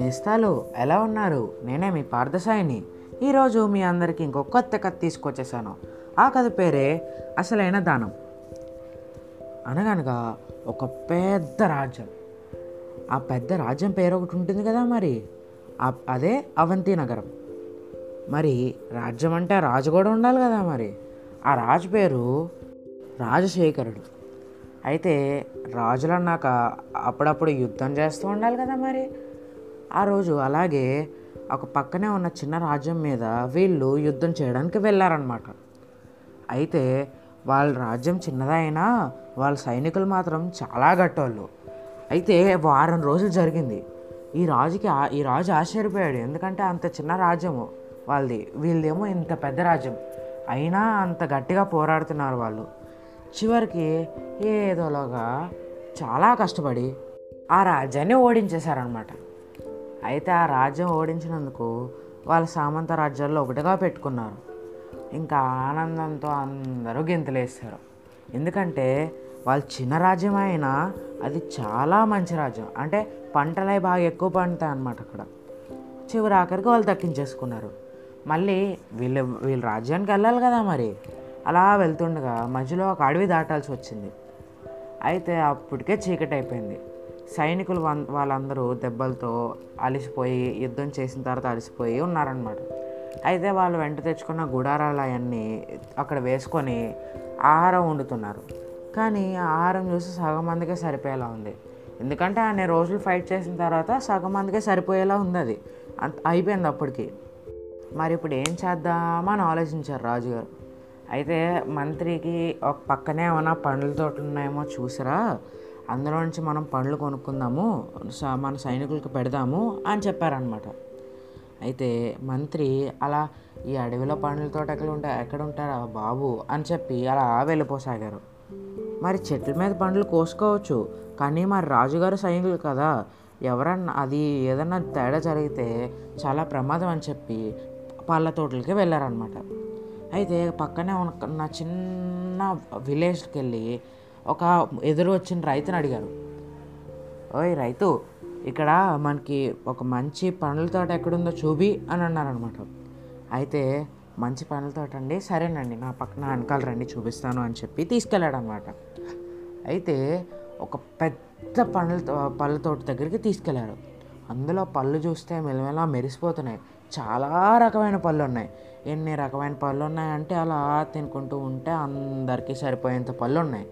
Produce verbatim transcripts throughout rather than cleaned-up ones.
నేస్తాలు, ఎలా ఉన్నారు? నేనే మీ పార్థసాయిని. ఈరోజు మీ అందరికీ ఇంకొక కొత్త కథ తీసుకొచ్చేసాను. ఆ కథ పేరే అసలైన దానం. అనగనగా ఒక పెద్ద రాజ్యం. ఆ పెద్ద రాజ్యం పేరు ఒకటి ఉంటుంది కదా, మరి అదే అవంతి నగరం. మరి రాజ్యం అంటే రాజు కూడా ఉండాలి కదా, మరి ఆ రాజు పేరు రాజశేఖరుడు. అయితే రాజులు అన్నాక అప్పుడప్పుడు యుద్ధం చేస్తూ ఉండాలి కదా, మరి ఆ రోజు అలాగే ఒక పక్కనే ఉన్న చిన్న రాజ్యం మీద వీళ్ళు యుద్ధం చేయడానికి వెళ్ళారనమాట. అయితే వాళ్ళ రాజ్యం చిన్నదైనా వాళ్ళ సైనికులు మాత్రం చాలా గట్టోళ్ళు. అయితే వారం రోజులు జరిగింది. ఈ రాజుకి ఈ రాజు ఆశ్చర్యపోయాడు, ఎందుకంటే అంత చిన్న రాజ్యము వాళ్ళది, వీళ్ళేమో ఇంత పెద్ద రాజ్యం, అయినా అంత గట్టిగా పోరాడుతున్నారు వాళ్ళు. చివరికి ఏదోలాగా చాలా కష్టపడి ఆ రాజ్యాన్ని ఓడించేశారనమాట. అయితే ఆ రాజ్యం ఓడించినందుకు వాళ్ళ సామంత రాజ్యాల్లో ఒకటిగా పెట్టుకున్నారు. ఇంకా ఆనందంతో అందరూ గెంతులేస్తారు, ఎందుకంటే వాళ్ళ చిన్న రాజ్యం అయినా అది చాలా మంచి రాజ్యం, అంటే పంటలే బాగా ఎక్కువ పండుతాయి అన్నమాట అక్కడ. చివరి ఆఖరికి వాళ్ళు దక్కించేసుకున్నారు. మళ్ళీ వీళ్ళు వీళ్ళ రాజ్యానికి వెళ్ళాలి కదా, మరి అలా వెళ్తుండగా మధ్యలో ఒక అడవి దాటాల్సి వచ్చింది. అయితే అప్పటికే చీకటి అయిపోయింది. సైనికులు వాళ్ళందరూ దెబ్బలతో అలసిపోయి, యుద్ధం చేసిన తర్వాత అలసిపోయి ఉన్నారనమాట. అయితే వాళ్ళు వెంట తెచ్చుకున్న గుడారాలు అవన్నీ అక్కడ వేసుకొని ఆహారం వండుతున్నారు. కానీ ఆహారం చూసి సగం మందికే సరిపోయేలా ఉంది, ఎందుకంటే అన్ని రోజులు ఫైట్ చేసిన తర్వాత సగం మందికే సరిపోయేలా ఉంది. అది అయిపోయింది అప్పటికి. మరి ఇప్పుడు ఏం చేద్దామని ఆలోచించారు రాజుగారు. అయితే మంత్రికి ఒక పక్కనే ఏమైనా పండ్ల తోటలు ఉన్నాయేమో చూసారా, అందులో నుంచి మనం పండ్లు కొనుక్కుందాము, మన సైనికులకు పెడదాము అని చెప్పారనమాట. అయితే మంత్రి అలా, ఈ అడవిలో పండ్ల తోట ఎక్కడ ఉంటాయి, ఎక్కడ ఉంటారా బాబు అని చెప్పి అలా వెళ్ళిపోసాగారు. మరి చెట్ల మీద పండ్లు కోసుకోవచ్చు, కానీ మరి రాజుగారు సైనికులు కదా, ఎవరన్నా అది ఏదన్నా తేడా జరిగితే చాలా ప్రమాదం అని చెప్పి పళ్ళ తోటలకి వెళ్ళారనమాట. అయితే పక్కనే ఉన్న చిన్న విలేజ్కి వెళ్ళి ఒక ఎదురు వచ్చిన రైతుని అడిగారు, ఓయ్ రైతు, ఇక్కడ మనకి ఒక మంచి పండ్ల తోట ఎక్కడుందో చూపి అని అన్నారనమాట. అయితే మంచి పండ్ల తోట అండి, సరేనండి నా పక్కన వెనకాల రండి చూపిస్తాను అని చెప్పి తీసుకెళ్ళాడు అనమాట. అయితే ఒక పెద్ద పండ్ల పళ్ళ తోట దగ్గరికి తీసుకెళ్లారు. అందులో పళ్ళు చూస్తే మెలమెలా మెరిసిపోతున్నాయి, చాలా రకమైన పళ్ళు ఉన్నాయి. ఎన్ని రకమైన పళ్ళు ఉన్నాయంటే అలా తినుకుంటూ ఉంటే అందరికీ సరిపోయేంత పళ్ళు ఉన్నాయి.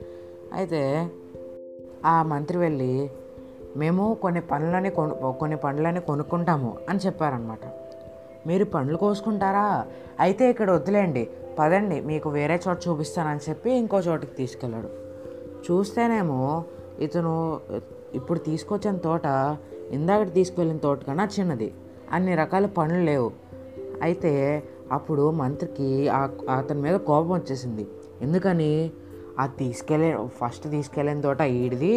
అయితే ఆ మంత్రి వెళ్ళి, మేము కొన్ని పండ్లని కొను కొన్ని పండ్లని కొనుక్కుంటాము అని చెప్పారనమాట. మీరు పండ్లు కోసుకుంటారా, అయితే ఇక్కడ వద్దులేండి, పదండి మీకు వేరే చోట చూపిస్తానని చెప్పి ఇంకో చోటికి తీసుకెళ్ళాడు. చూస్తేనేమో ఇతను ఇప్పుడు తీసుకొచ్చిన తోట ఇందాక తీసుకెళ్ళిన తోట కన్నా చిన్నది, అన్ని రకాల పండ్లు లేవు. అయితే అప్పుడు మంత్రికి అతని మీద కోపం వచ్చేసింది, ఎందుకని ఆ తీసుకెళ్ళే ఫస్ట్ తీసుకెళ్ళిన తోట ఈడిది,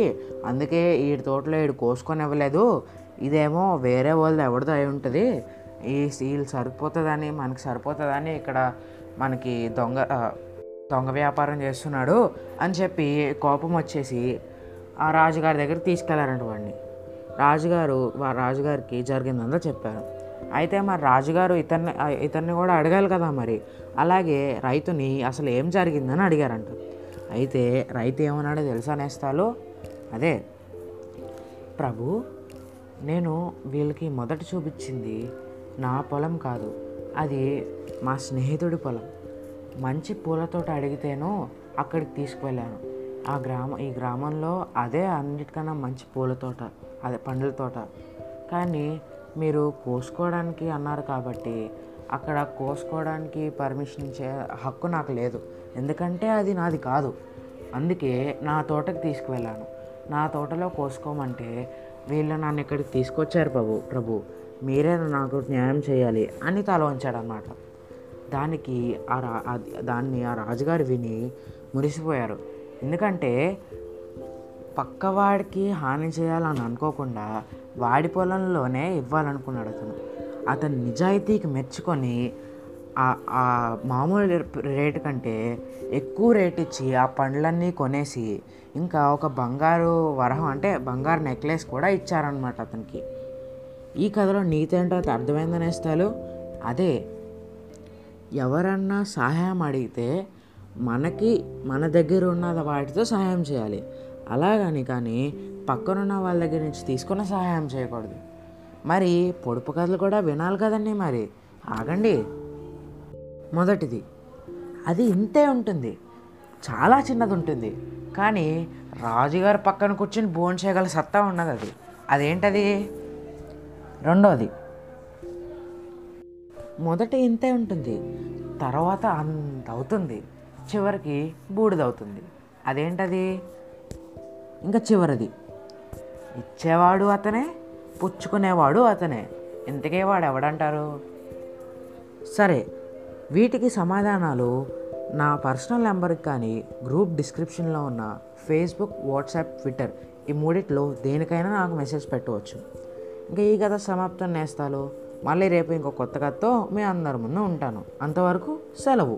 అందుకే ఈడి తోటలో ఈడు కోసుకొని ఇవ్వలేదు, ఇదేమో వేరే వాళ్ళది ఎవరిదో అయి ఉంటుంది, ఈ వీళ్ళు సరిపోతుందని మనకి సరిపోతుందని ఇక్కడ మనకి దొంగ దొంగ వ్యాపారం చేస్తున్నాడు అని చెప్పి కోపం వచ్చేసి ఆ రాజుగారి దగ్గర తీసుకెళ్లారంట వాడిని. రాజుగారు రాజుగారికి జరిగిందంతా చెప్పారు. అయితే మరి రాజుగారు ఇతన్ని ఇతన్ని కూడా అడగాలి కదా, మరి అలాగే రైతుని అసలు ఏం జరిగిందని అడిగారంట. అయితే రైతు ఏమన్నాడో తెలుసా నేస్తాలో, అదే ప్రభు, నేను వీళ్ళకి మొదట చూపించింది నా పొలం కాదు, అది మా స్నేహితుడి పొలం. మంచి పూలతో అడిగితేనో అక్కడికి తీసుకువెళ్ళాను. ఆ గ్రామ ఈ గ్రామంలో అదే అన్నిటికన్నా మంచి పూల తోట, అదే పండ్ల తోట. కానీ మీరు కోసుకోవడానికి అన్నారు కాబట్టి అక్కడ కోసుకోవడానికి పర్మిషన్ ఇచ్చే హక్కు నాకు లేదు, ఎందుకంటే అది నాది కాదు. అందుకే నా తోటకి తీసుకువెళ్ళాను, నా తోటలో కోసుకోమంటే వీళ్ళు నన్ను ఇక్కడికి తీసుకొచ్చారు ప్రభు ప్రభు మీరే నాకు న్యాయం చేయాలి అని తల వంచాడనమాట. దానికి ఆ రా దాన్ని ఆ రాజుగారు విని మురిసిపోయారు, ఎందుకంటే పక్కవాడికి హాని చేయాలని అనుకోకుండా వాడి పొలంలోనే ఇవ్వాలనుకున్నాడు అతను. అతని నిజాయితీకి మెచ్చుకొని ఆ మామూలు రేటు కంటే ఎక్కువ రేటు ఇచ్చి ఆ పండ్లన్నీ కొనేసి ఇంకా ఒక బంగారు వరహం, అంటే బంగారు నెక్లెస్ కూడా ఇచ్చారనమాట అతనికి. ఈ కథలో నీతి ఏంటో అర్థమైందని ఇస్తాను. అదే, ఎవరన్నా సహాయం అడిగితే మనకి మన దగ్గర ఉన్న వాటితో సహాయం చేయాలి, అలాగని కానీ పక్కనున్న వాళ్ళ దగ్గర నుంచి తీసుకున్న సహాయం చేయకూడదు. మరి పొడుపు కథలు కూడా వినాలి కదండి, మరి ఆగండి. మొదటిది, అది ఇంతే ఉంటుంది, చాలా చిన్నది ఉంటుంది, కానీ రాజుగారు పక్కన కూర్చొని భోజనం చేయగల సత్తా ఉన్నది అది. అదేంటది? రెండోది, మొదట ఇంతే ఉంటుంది, తర్వాత అంత అవుతుంది, చివరికి బూడిదవుతుంది. అదేంటది? ఇంకా చివరిది, ఇచ్చేవాడు అతనే, పుచ్చుకునేవాడు అతనే. ఇంతకే వాడు ఎవడంటారు? సరే, వీటికి సమాధానాలు నా పర్సనల్ నెంబర్కి కానీ గ్రూప్ డిస్క్రిప్షన్లో ఉన్న ఫేస్బుక్, వాట్సాప్, ట్విట్టర్ ఈ మూడిట్లో దేనికైనా నాకు మెసేజ్ పెట్టవచ్చు. ఇంకా ఈ కథ సమాప్తం నేస్తాను. మళ్ళీ రేపు ఇంకో కొత్త కథతో మీ అందరి ముందు ఉంటాను. అంతవరకు సెలవు.